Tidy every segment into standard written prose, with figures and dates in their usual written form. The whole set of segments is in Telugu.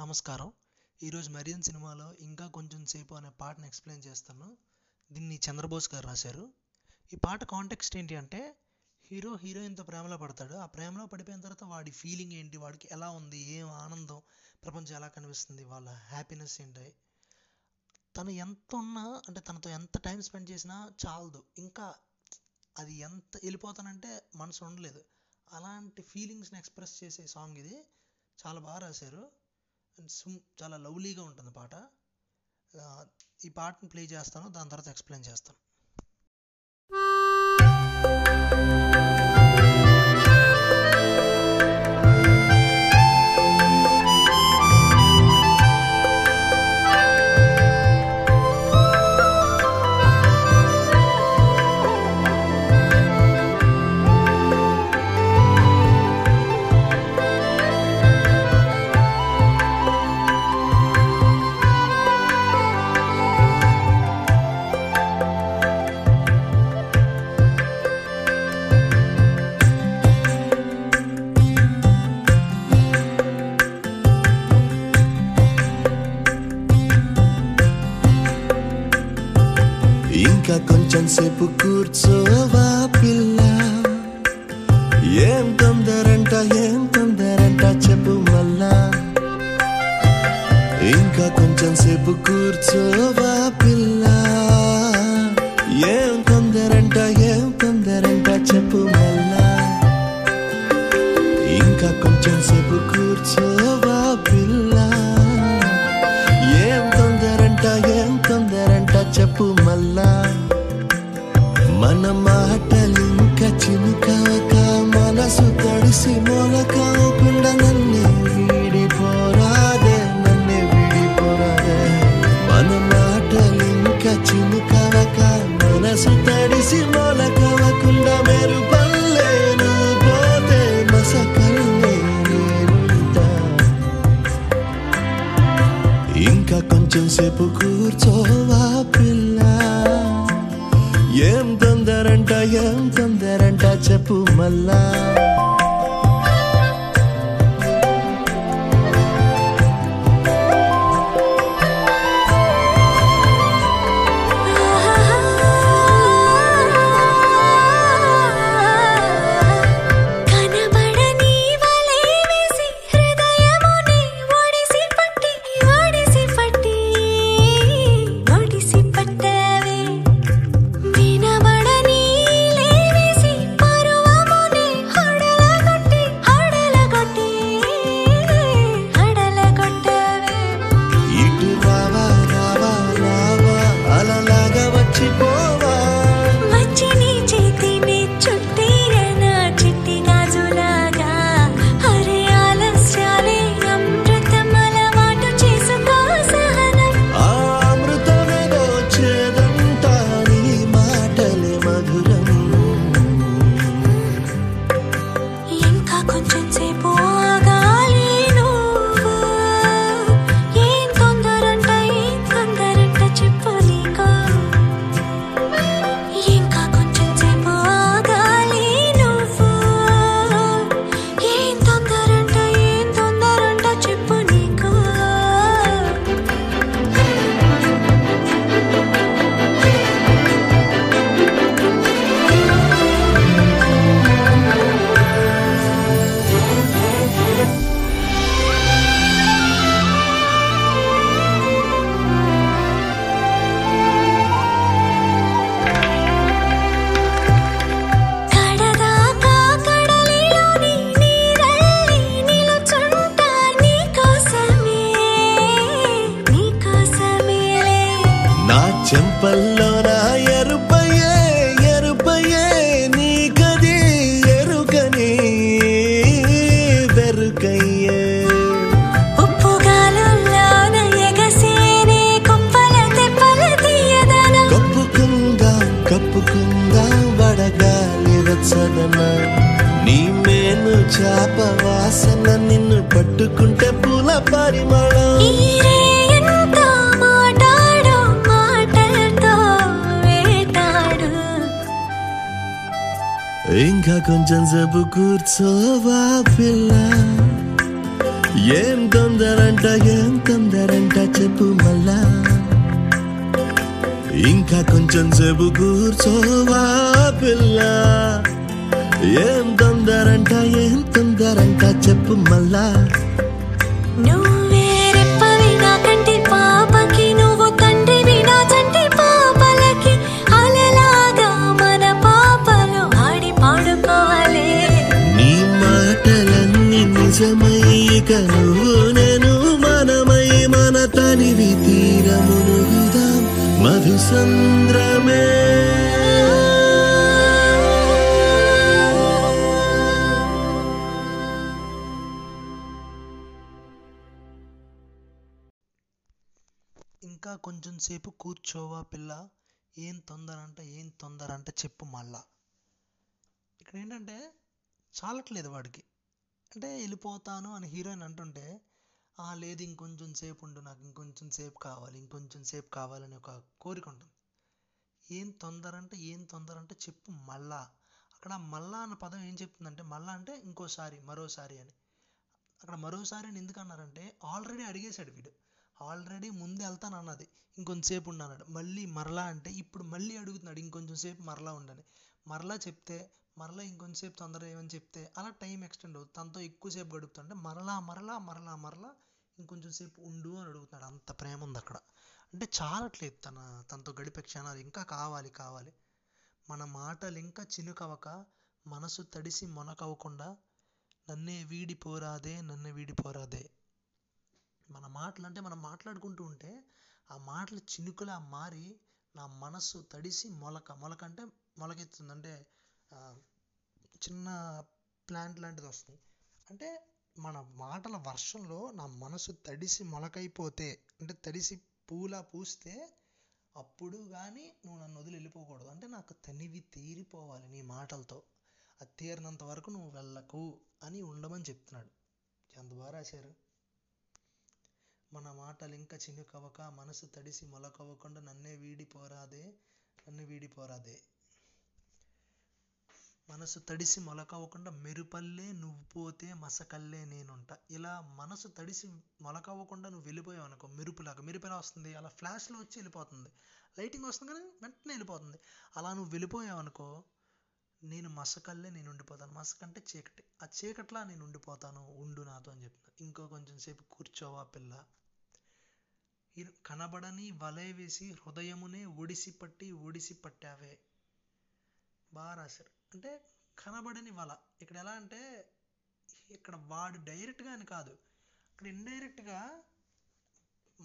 నమస్కారం. ఈరోజు మరియన్ సినిమాలో ఇంకా కొంచెం సేపు అనే పాటను ఎక్స్ప్లెయిన్ చేస్తాను. దీన్ని చంద్రబోస్ గారు రాశారు. ఈ పాట కాంటెక్స్ట్ ఏంటి అంటే, హీరో హీరోయిన్తో ప్రేమలో పడతాడు. ఆ ప్రేమలో పడిపోయిన తర్వాత వాడి ఫీలింగ్ ఏంటి, వాడికి ఎలా ఉంది, ఏం ఆనందం, ప్రపంచం ఎలా కనిపిస్తుంది, వాళ్ళ హ్యాపీనెస్ ఏంటి, తను ఎంత ఉన్నా అంటే తనతో ఎంత టైం స్పెండ్ చేసినా చాలదు, ఇంకా అది ఎంత వెళ్ళిపోతానంటే మనసు ఉండలేదు, అలాంటి ఫీలింగ్స్ని ఎక్స్ప్రెస్ చేసే సాంగ్ ఇది. చాలా బాగా రాశారు. చాలా లవ్లీగా ఉంటుంది పాట. ఈ పాటను ప్లే చేస్తాను, దాని తర్వాత ఎక్స్ప్లెయిన్ చేస్తాను. ఇంకా కొంచెం సేపు కూర్చోవా పిల్ల, ఏం తొందరంట ఏం తొందరంట చెప్పు మళ్ళా, ఇంకా కొంచెం సేపు కూర్చోవా పిల్ల, ఏం తొందరంట చెప్పు మళ్ళా, ఇంకా కొంచెం సేపు కూర్చోవా పిల్ల, ఏం తొందరంట చెప్పు మళ్ళా. మన మాటలింక చినుకవక మనసు తడిసి మూలక కాకుండా నన్నే విడిపోరాదే. మన మాటలింక చినుకవక మనసు తడిసి మూలక కాకుండా మెరు పల్లెను పోతే మసకల్లే నేనుంటా. ఇంకా కొంచెం సేపు కూర్చోవా పిల్ల, ఏం తొందరంట చెప్పు మళ్ళా. చెంపల్లో నా ఎరుపయ్యే నీకది ఎరుకని వెరుకయ్యే, కప్పుకుందా వడగాలి వచ్చదనా, నీ మేను చాప వాసన నిన్ను పట్టుకుంటే పూల పరిమళం, ఇంకా కొంచెం సేపు కూర్చోవా పిల్ల, ఏం తొందరంట చెప్పు మళ్ళా, ఇంకా కొంచెం సేపు కూర్చోవా పిల్ల. ఏం తొందరంట చెప్పు మళ్ళా, నేను మనమై మన తనివి తీరమునుగుదాం మధుసంద్రమే. ఇంకా కొంచెం సేపు కూర్చోవా పిల్ల, ఏం తొందరంట చెప్పు మళ్ళా. ఇక్కడ ఏంటంటే చాలట్లేదు వాడికి, అంటే వెళ్ళిపోతాను అని హీరోయిన్ అంటుంటే, లేదు ఇంకొంచెం సేపు ఉండు, నాకు ఇంకొంచెం సేపు కావాలని ఒక కోరిక ఉంటుంది. ఏం తొందరంటే చెప్పు మళ్ళా. అక్కడ మళ్ళా అన్న పదం ఏం చెప్తుందంటే, మళ్ళా అంటే మరోసారి అని. అక్కడ మరోసారి అని ఎందుకు అన్నారంటే, ఆల్రెడీ అడిగేశాడు వీడు, ఆల్రెడీ ముందే వెళ్తాను అన్నది, ఇంకొంచెం సేపు ఉన్నాడు. మళ్ళీ మరలా అంటే ఇప్పుడు మళ్ళీ అడుగుతున్నాడు ఇంకొంచెం సేపు మరలా ఉండని. మరలా చెప్తే మరలా ఇంకొంచెంసేపు తొందర ఏమని చెప్తే అలా టైం ఎక్స్టెండ్ అవుతుంది, తనతో ఎక్కువసేపు గడుపుతుంటే మరలా ఇంకొంచెం సేపు ఉండు అని అడుగుతున్నాడు. అంత ప్రేమ ఉంది అక్కడ, అంటే చాలట్లేదు తనతో గడిపే క్షణాలు, ఇంకా కావాలి. మన మాటలు ఇంకా చినుకవక మనసు తడిసి మొనకవ్వకుండా నన్నే వీడిపోరాదే. మన మాటలు అంటే మనం మాట్లాడుకుంటూ ఉంటే ఆ మాటలు చినుకులా మారి నా మనసు తడిసి మొలక అంటే మొలకెత్తుంది, అంటే చిన్న ప్లాంట్ లాంటిది వస్తుంది. అంటే మన మాటల వర్షంలో నా మనసు తడిసి మొలకైపోతే, అంటే తడిసి పూలా పూస్తే అప్పుడు కానీ నువ్వు నన్ను వదిలి వెళ్ళిపోకూడదు, అంటే నాకు తనివి తీరిపోవాలి నీ మాటలతో, అది తీరినంత వరకు నువ్వు వెళ్ళకు అని ఉండమని చెప్తున్నాడు. ఎంత బాగా రాశారు. మన మాటలు ఇంకా చినుకవక మనసు తడిసి మొలకవ్వకుండా నన్నే వీడిపోరాదే. మనసు తడిసి మొలకవ్వకుండా మెరుపల్లే నువ్వు పోతే మసకల్లే నేనుంటా. ఇలా మనసు తడిసి మొలకవ్వకుండా నువ్వు వెళ్ళిపోయావు అనుకో, మెరుపులా వస్తుంది, అలా ఫ్లాష్లో వచ్చి వెళ్ళిపోతుంది, లైటింగ్ వస్తుంది కానీ వెంటనే వెళ్ళిపోతుంది. అలా నువ్వు వెళ్ళిపోయావు అనుకో, నేను మసకల్లే నేను ఉండిపోతాను. మసకంటే చీకటి, ఆ చీకట్లా నేను ఉండిపోతాను, ఉండు నాతో అని చెప్తాను. ఇంకో కొంచెం సేపు కూర్చోవా పిల్ల. కనబడని వలయ వేసి హృదయమునే ఒడిసి పట్టావే. బాగా రాశారు. అంటే కనబడని వల, ఇక్కడ ఎలా అంటే ఇక్కడ వాడు డైరెక్ట్గా అని కాదు, ఇక్కడ ఇండైరెక్ట్గా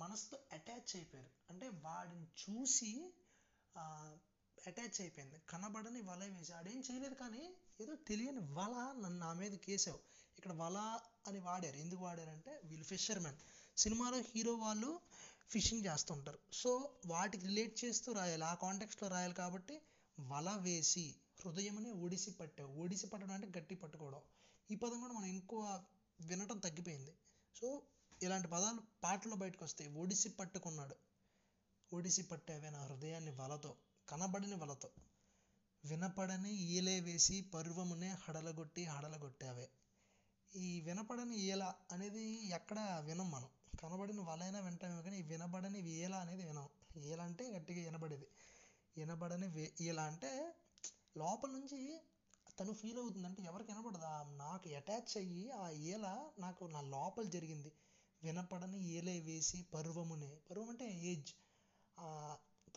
మనసుతో అటాచ్ అయిపోయారు, అంటే వాడిని చూసి అటాచ్ అయిపోయింది. కనబడని వల వేసి, ఆడేం చేయలేదు కానీ ఏదో తెలియని వల నన్ను నా మీద కేసావు. ఇక్కడ వల అని వాడారు, ఎందుకు వాడారంటే వీళ్ళు ఫిషర్మెన్, సినిమాలో హీరో వాళ్ళు ఫిషింగ్ చేస్తుంటారు, సో వాటికి రిలేట్ చేస్తూ రాయాలి, ఆ కాంటెక్స్ట్లో రాయాలి. కాబట్టి వల వేసి హృదయమునే ఒడిసి పట్టడం అంటే గట్టి పట్టుకోవడం. ఈ పదం కూడా మనం ఎక్కువ వినటం తగ్గిపోయింది, సో ఇలాంటి పదాలు పాటలో బయటకు వస్తాయి. ఒడిసి పట్టుకున్నాడు, ఒడిసి పట్టావే నా హృదయాన్ని వలతో, కనబడని వలతో. వినపడని ఈలే వేసి పర్వమునే హడలగొట్టావే. ఈ వినపడని ఈల అనేది ఎక్కడ వినం మనం, కనబడిన వలైనా వింటామే కానీ వినబడని ఈల అనేది వినం. ఈల అంటే గట్టిగా వినబడేది, వినబడని ఈల అంటే లోపల నుంచి తను ఫీల్ అవుతుంది, అంటే ఎవరికి వినపడదు, నాకు అటాచ్ అయ్యి ఆ ఏల నాకు నా లోపల జరిగింది. వినపడని ఏలే వేసి పర్వమునే, పర్వం అంటే ఏజ్,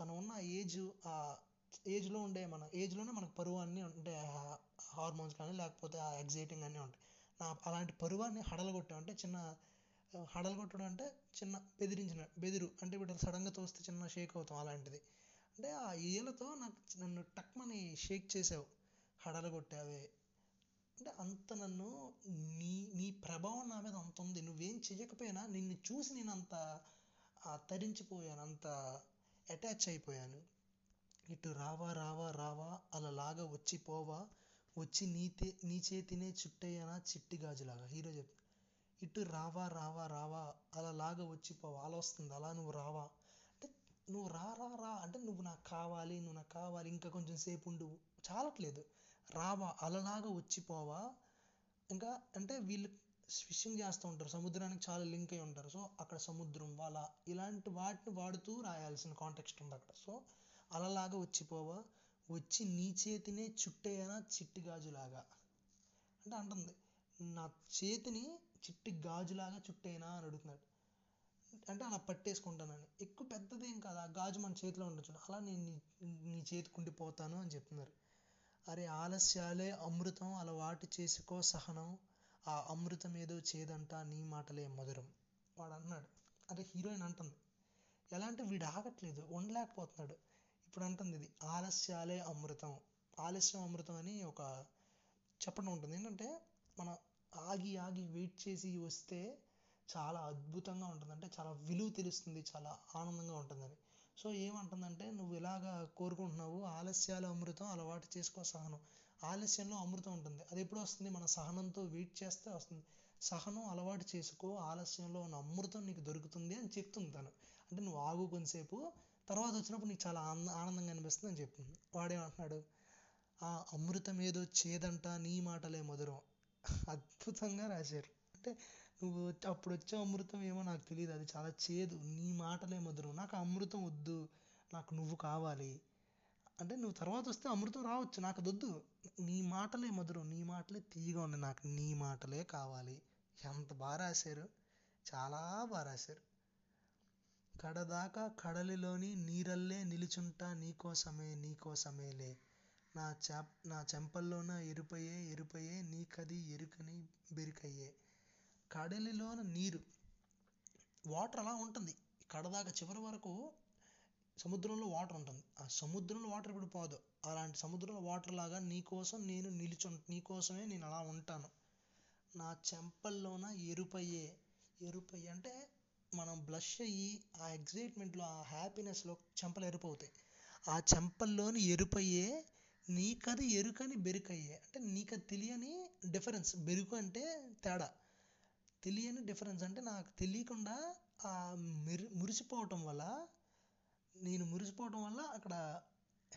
తను ఉన్న ఏజ్, ఆ ఏజ్లో ఉండే మన ఏజ్లోనే మనకు పరువాన్ని అంటే హార్మోన్స్ కానీ లేకపోతే ఆ ఎగ్జైటింగ్ అన్నీ ఉంటాయి. నా అలాంటి పరువాన్ని హడలగొట్టామంటే, హడలగొట్టడం అంటే చిన్న బెదిరు అంటే వీళ్ళు సడన్గా తోస్తే చిన్న షేక్ అవుతాం, అలాంటిది. అంటే ఆ ఈలతో నన్ను టక్మని షేక్ చేసావు, హడలగొట్టావే అంటే అంత నన్ను నీ ప్రభావం నా మీద అంత ఉంది. నువ్వేం చేయకపోయినా నిన్ను చూసి నేను అంత తరించిపోయాను, అంత అటాచ్ అయిపోయాను. ఇటు రావా అలాగా వచ్చిపోవా, వచ్చి నీ చేతినే చుట్టయ్యానా చిట్టి గాజులాగా, హీరో చెప్తా. ఇటు రావా అలాగా వచ్చిపోవా, అలా వస్తుంది, అలా నువ్వు రావా, నువ్వు రా అంటే నువ్వు నాకు కావాలి, ఇంకా కొంచెం సేపు ఉండు, చాలట్లేదు. రావా అలలాగా వచ్చిపోవా, ఇంకా అంటే వీళ్ళు ఫిషింగ్ చేస్తూ ఉంటారు, సముద్రానికి చాలా లింక్ అయి ఉంటారు. సో అక్కడ సముద్రం, వల, ఇలాంటి వాటిని వాడుతూ రాయాల్సిన కాంటెక్స్ట్ ఉంది అక్కడ. సో అలలాగా వచ్చిపోవా, వచ్చి నీ చేతినే చుట్టేయనా చిట్టి గాజులాగా అంటే అంటుంది, నా చేతిని చిట్టి గాజులాగా చుట్టేనా అని అడుగుతున్నాడు. అంటే అలా పట్టేసుకుంటానని, ఎక్కువ పెద్దదేం కాదు, ఆ గాజు మన చేతిలో ఉండొచ్చు, అలా నేను నీ చేతికి ఉండిపోతాను అని చెప్తున్నారు. అరే ఆలస్యాలే అమృతం, అలవాటు చేసుకో సహనం, ఆ అమృతం ఏదో చేదంట, నీ మాటలే మధురం వాడు అన్నాడు. అరే హీరోయిన్ అంటుంది, ఎలా అంటే వీడు ఆగట్లేదు, ఉండలేకపోతున్నాడు. ఇప్పుడు అంటుంది ఇది, ఆలస్యాలే అమృతం, ఆలస్యం అమృతం అని ఒక చెప్పడం ఉంటుంది. ఏంటంటే మనం ఆగి ఆగి వెయిట్ చేసి వస్తే చాలా అద్భుతంగా ఉంటుంది, అంటే చాలా విలువ తెలుస్తుంది, చాలా ఆనందంగా ఉంటుందని. సో ఏమంటుందంటే నువ్వు ఇలాగా కోరుకుంటున్నావు, ఆలస్యాల అమృతం, అలవాటు చేసుకో సహనం. ఆలస్యంలో అమృతం ఉంటుంది, అది ఎప్పుడు వస్తుంది, మన సహనంతో వెయిట్ చేస్తే వస్తుంది. సహనం అలవాటు చేసుకో, ఆలస్యంలో ఉన్న అమృతం నీకు దొరుకుతుంది అని చెప్తుంది తను. అంటే నువ్వు ఆగు కొంతసేపు, తర్వాత వచ్చినప్పుడు నీకు చాలా ఆనందంగా అనిపిస్తుంది అని చెప్తుంది. వాడేమంటున్నాడు, ఆ అమృతం ఏదో చేదంట, నీ మాటలే మధురం. అద్భుతంగా రాశారు. అంటే నువ్వు అప్పుడు వచ్చే అమృతం ఏమో నాకు తెలియదు, అది చాలా చేదు, నీ మాటలే మధురం, నాకు అమృతం వద్దు, నాకు నువ్వు కావాలి. అంటే నువ్వు తర్వాత వస్తే అమృతం రావచ్చు, నాకు అదొద్దు, నీ మాటలే మధురం, నీ మాటలే తీయగా ఉన్నాయి, నాకు నీ మాటలే కావాలి. ఎంత బాగా రాశారు, చాలా బాగా రాశారు. కడదాకా కడలిలోని నీరల్లే నిలుచుంటా నీకోసమే నీకోసమేలే, నా చెంపల్లోన ఎరుపయ్యే ఎరుపయ్యే నీకది ఎరుకని బెరికయ్యే. కడలిలోన నీరు, వాటర్ అలా ఉంటుంది, కడదాకా చివరి వరకు సముద్రంలో వాటర్ ఉంటుంది. ఆ సముద్రంలో వాటర్ ఇప్పుడు పోదు, అలాంటి సముద్రంలో వాటర్ లాగా నీకోసం నేను నీకోసమే నేను అలా ఉంటాను. నా చెంపల్లోన ఎరుపయ్యే ఎరుపయ్యే అంటే మనం బ్లష్ అయ్యి ఆ ఎగ్జైట్మెంట్లో ఆ హ్యాపీనెస్లో చెంపలు ఎరుపవుతాయి. ఆ చెంపల్లోని ఎరుపయ్యే నీకది ఎరుకని బెరుకయ్యే అంటే నీకది తెలియని డిఫరెన్స్, బెరుకు అంటే తేడా, తెలియని డిఫరెన్స్ అంటే నాకు తెలియకుండా ఆ మురిసిపోవటం వల్ల అక్కడ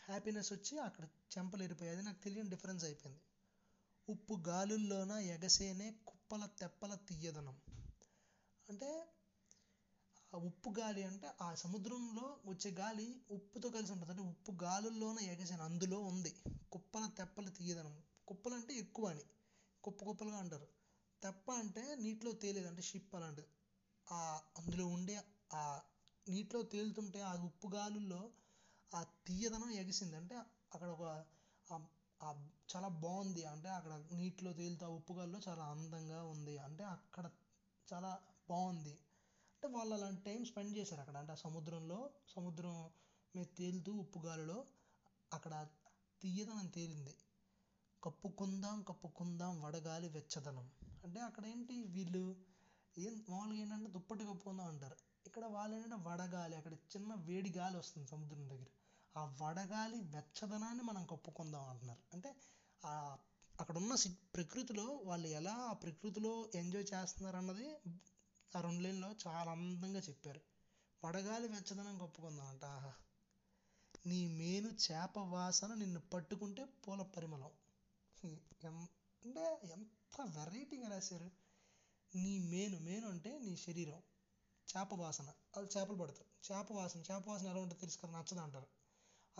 హ్యాపీనెస్ వచ్చి అక్కడ చెంపలు ఎరిపోయాయి, అది నాకు తెలియని డిఫరెన్స్ అయిపోయింది. ఉప్పు గాలుల్లోన ఎగసేనే కుప్పల తెప్పల తీయదనం అంటే ఆ ఉప్పు గాలి అంటే ఆ సముద్రంలో వచ్చే గాలి ఉప్పుతో కలిసి ఉంటుంది. అంటే ఉప్పు గాలుల్లోన ఎగసేన అందులో ఉంది, కుప్పల తెప్పల తీయదనం, కుప్పలంటే ఎక్కువ అని కుప్పలుగా అంటారు, తెప్ప అంటే నీటిలో తేలేదు అంటే షిప్ అలాంటిది. అందులో ఉండే ఆ నీటిలో తేలుతుంటే ఆ ఉప్పు గాలుల్లో ఆ తీయదనం ఎగిసింది. అంటే అక్కడ ఒక చాలా బాగుంది, అంటే అక్కడ నీటిలో తేలుతా ఉప్పు గాలుల్లో చాలా అందంగా ఉంది, అంటే అక్కడ చాలా బాగుంది అంటే వాళ్ళు అలాంటి టైం స్పెండ్ చేశారు అక్కడ. అంటే ఆ సముద్రం మీద తేలుతూ ఉప్పు గాలులో అక్కడ తీయదనం తేలింది. కప్పుకుందాం కప్పుకుందాం వడగాలి వెచ్చదనం అంటే అక్కడ ఏంటి వీళ్ళు మామూలుగా ఏంటంటే దుప్పటి కప్పుకుందాం అంటారు, ఇక్కడ వాళ్ళు ఏంటంటే వడగాలి, అక్కడ చిన్న వేడి గాలి వస్తుంది సముద్రం దగ్గర, ఆ వడగాలి వెచ్చదనాన్ని మనం కప్పుకుందాం అంటున్నారు. అంటే అక్కడున్న ప్రకృతిలో వాళ్ళు ఎలా ఆ ప్రకృతిలో ఎంజాయ్ చేస్తున్నారు అన్నది ఆ రెండు లైన్లో చాలా అందంగా చెప్పారు. వడగాలి వెచ్చదనం కప్పుకుందాం అంట. ఆహా, నీ మేను చేప వాసన నిన్ను పట్టుకుంటే పూల పరిమళం అంటే ఎంత వెరైటీగా రాశారు. నీ మేను అంటే నీ శరీరం, చేప వాసన, వాళ్ళు చేపలు పడతారు, చేప వాసన ఎలా ఉంటుంది తెలుసు కదా, నచ్చదు అంటారు.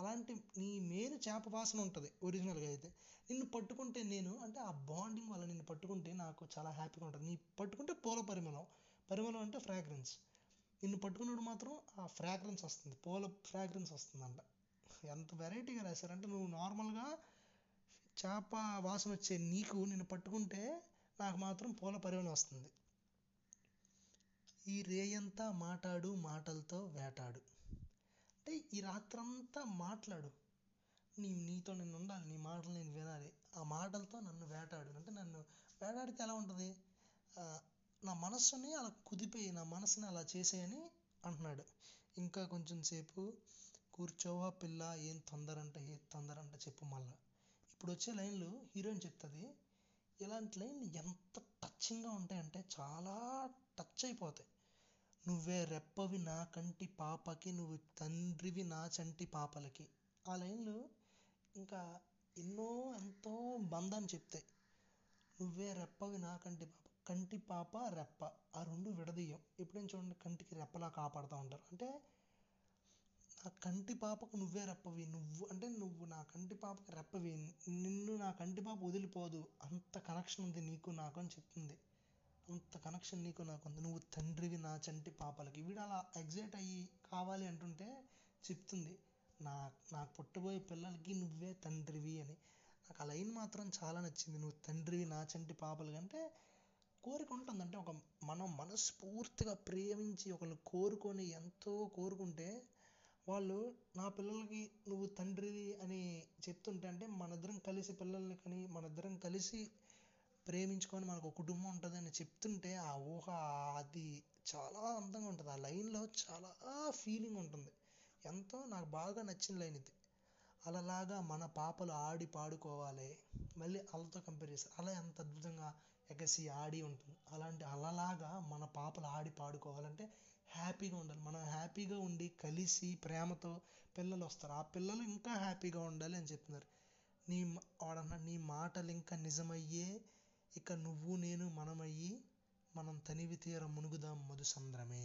అలాంటి నీ మేలు చేప వాసన ఉంటుంది ఒరిజినల్గా అయితే, నిన్ను పట్టుకుంటే నేను అంటే ఆ బాండింగ్ వల్ల నిన్ను పట్టుకుంటే నాకు చాలా హ్యాపీగా ఉంటుంది. నీ పట్టుకుంటే పూల పరిమళం అంటే ఫ్రాగ్రెన్స్, నిన్ను పట్టుకున్నప్పుడు మాత్రం ఆ ఫ్రాగ్రెన్స్ వస్తుంది, పూల ఫ్రాగ్రెన్స్ వస్తుందంట. ఎంత వెరైటీగా రాశారంటే నువ్వు నార్మల్గా చేప వాసన వచ్చే నీకు నిన్ను పట్టుకుంటే నాకు మాత్రం పూల పరిమళం వస్తుంది. ఈ రేయంతా మాటాడు మాటలతో వేటాడు అంటే ఈ రాత్రంతా మాట్లాడు, నీతో నేను ఉండాలి, నీ మాటలు నేను వినాలి, ఆ మాటలతో నన్ను వేటాడు అంటే నన్ను వేటాడితే ఎలా ఉంటుంది, నా మనస్సుని అలా కుదిపేయి, నా మనసుని అలా చేసేయని అంటున్నాడు. ఇంకా కొంచెం సేపు కూర్చోవా పిల్ల, ఏం తొందరంట చెప్పు. మళ్ళా ఇప్పుడు వచ్చే లైన్లు హీరోయిన్ చెప్తుంది, ఇలాంటి లైన్లు ఎంత టచ్చింగ్గా ఉంటాయంటే చాలా టచ్ అయిపోతాయి. నువ్వే రెప్పవి నా కంటి పాపకి, నువ్వు తండ్రివి నా చంటి పాపలకి. ఆ లైన్లు ఇంకా ఎంతో బంధాన్ని చెప్తాయి. నువ్వే రెప్పవి నా కంటి పాప, కంటి పాప రెప్ప ఆ రెండు విడదీయం. ఎప్పుడైనా చూడండి కంటికి రెప్పలా కాపాడుతూ ఉంటారు. అంటే నా కంటి పాపకు నువ్వే రెప్పవి, నువ్వు అంటే నువ్వు నా కంటి పాపకు రెప్పవి, నిన్ను నా కంటి పాప వదిలిపోదు, అంత కనెక్షన్ ఉంది నీకు నాకు అని చెప్తుంది. అంత కనెక్షన్ నీకు నాకు ఉంది, నువ్వు తండ్రివి నా చంటి పాపలకి. వీడు అలా ఎగ్జైట్ అయ్యి కావాలి అంటుంటే చెప్తుంది నాకు పుట్టబోయే పిల్లలకి నువ్వే తండ్రివి అని. నాకు ఆ లైన్ మాత్రం చాలా నచ్చింది, నువ్వు తండ్రివి నా చంటి పాపలకి. అంటే కోరిక ఉంటుంది, అంటే ఒక మనం మనస్ఫూర్తిగా ప్రేమించి ఒకళ్ళు కోరుకొని ఎంతో కోరుకుంటే వాళ్ళు నా పిల్లలకి నువ్వు తండ్రివి అని చెప్తుంటే, అంటే మనిద్దరం కలిసి పిల్లల్ని కానీ మనిద్దరం కలిసి ప్రేమించుకొని మనకు ఒక కుటుంబం ఉంటుంది అని చెప్తుంటే ఆ ఊహ అది చాలా అందంగా ఉంటుంది. ఆ లైన్లో చాలా ఫీలింగ్ ఉంటుంది, ఎంతో నాకు బాగా నచ్చిన లైన్ ఇది. అలాగా మన పాపలు ఆడి పాడుకోవాలి, మళ్ళీ అలతో కంపేర్ చేస్తారు, అలా ఎంత అద్భుతంగా ఎగసి ఆడి ఉంటుంది. అలాంటి అలాగా మన పాపలు ఆడి పాడుకోవాలంటే హ్యాపీగా ఉండాలి, మనం హ్యాపీగా ఉండి కలిసి ప్రేమతో పిల్లలు వస్తారు, ఆ పిల్లలు ఇంకా హ్యాపీగా ఉండాలి అని చెప్తున్నారు. నీ మాటలు ఇంకా నిజమయ్యే, ఇక నువ్వు నేను మనమయ్యి మనం తనివి తీర మునుగుదాం మధు సంద్రమే.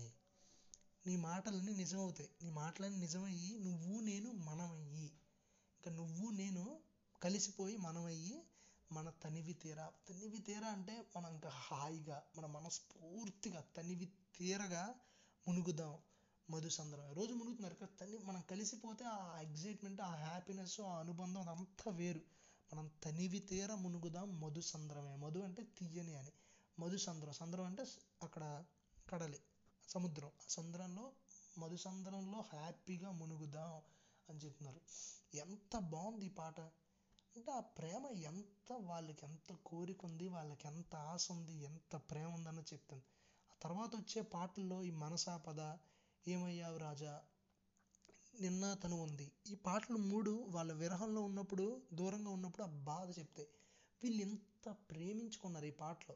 నీ మాటలన్నీ నిజమవుతాయి, నీ మాటలన్నీ నిజమయ్యి నువ్వు నేను మనమయ్యి, ఇక నువ్వు నేను కలిసిపోయి మనమయ్యి మన తనివి తీర. తనివి తీర అంటే మనం ఇంకా హాయిగా మన మనస్ఫూర్తిగా తనివి తీరగా మునుగుదాం మధు సంద్రమే. రోజు మునుగుతున్నారు కదా, మనం కలిసిపోతే ఆ ఎగ్జైట్మెంట్ ఆ హ్యాపీనెస్ ఆ అనుబంధం అదంతా వేరు. మనం తనివి తీర మునుగుదాం మధు సంద్రమే. మధు అంటే తీయని అని, మధు సంద్రం, సంద్రం అంటే అక్కడ కడలి సముద్రం, ఆ సంద్రంలో మధు సంద్రంలో హ్యాపీగా మునుగుదాం అని చెప్తున్నారు. ఎంత బాగుంది ఈ పాట అంటే ఆ ప్రేమ ఎంత, వాళ్ళకి ఎంత కోరిక ఉంది, వాళ్ళకి ఎంత ఆశ ఉంది, ఎంత ప్రేమ ఉందని చెప్తుంది. ఆ తర్వాత వచ్చే పాటల్లో ఈ మనసాపద, ఏమయ్యావు రాజా, నిన్న తను ఉంది, ఈ పాటలు మూడు వాళ్ళ విరహంలో ఉన్నప్పుడు దూరంగా ఉన్నప్పుడు ఆ బాధ చెప్తాయి. వీళ్ళు ఎంత ప్రేమించుకున్నారు, ఈ పాటలో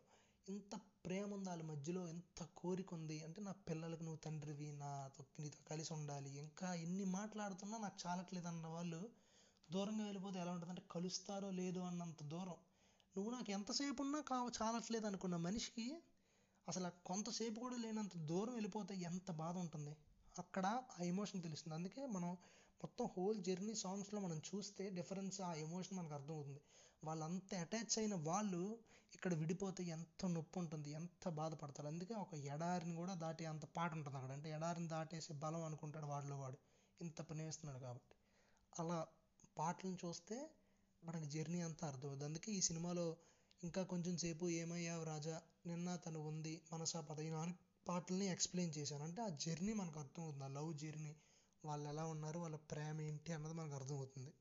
ఎంత ప్రేమ ఉంది వాళ్ళ మధ్యలో, ఎంత కోరిక ఉంది, అంటే నా పిల్లలకు నువ్వు తండ్రివి, నీతో కలిసి ఉండాలి, ఇంకా ఎన్ని మాట్లాడుతున్నా నాకు చాలట్లేదు అన్న వాళ్ళు దూరంగా వెళ్ళిపోతే ఎలా ఉంటుందంటే కలుస్తారో లేదో అన్నంత దూరం. నువ్వు నాకు ఎంతసేపు ఉన్నా చాలట్లేదు అనుకున్న మనిషికి అసలు కొంతసేపు కూడా లేనంత దూరం వెళ్ళిపోతే ఎంత బాధ ఉంటుంది, అక్కడ ఆ ఎమోషన్ తెలుస్తుంది. అందుకే మనం మొత్తం హోల్ జర్నీ సాంగ్స్లో మనం చూస్తే డిఫరెన్స్ ఆ ఎమోషన్ మనకు అర్థమవుతుంది. వాళ్ళంతా అటాచ్ అయిన వాళ్ళు ఇక్కడ విడిపోతే ఎంత నొప్పి ఉంటుంది, ఎంత బాధపడతారు. అందుకే ఒక ఎడారిని కూడా దాటే అంత పాట ఉంటుంది అక్కడ, అంటే ఎడారిని దాటేసే బలం అనుకుంటాడు వాడిలో వాడు, ఇంత పని వేస్తున్నాడు కాబట్టి. అలా పాటలను చూస్తే మనకు జర్నీ అంతా అర్థమవుతుంది. అందుకే ఈ సినిమాలో ఇంకా కొంచెం సేపు, ఏమయ్యావు రాజా, నిన్న తను ఉంది, మనసాపద, ఈ నాలుగు పాటల్ని ఎక్స్ప్లెయిన్ చేశాను. అంటే ఆ జర్నీ మనకు అర్థమవుతుంది, ఆ లవ్ జర్నీ, వాళ్ళు ఎలా ఉన్నారు, వాళ్ళ ప్రేమ ఏంటి అన్నది మనకు అర్థమవుతుంది.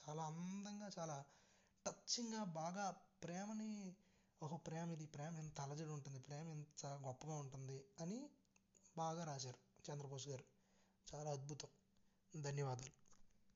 చాలా అందంగా చాలా టచ్చింగ్గా బాగా ప్రేమని, ఒక ప్రేమ ఇది, ప్రేమ ఎంత అలజడి ఉంటుంది, ప్రేమ ఎంత గొప్పగా ఉంటుంది అని బాగా రాశారు చంద్రబోస్ గారు. చాలా అద్భుతం. ధన్యవాదాలు.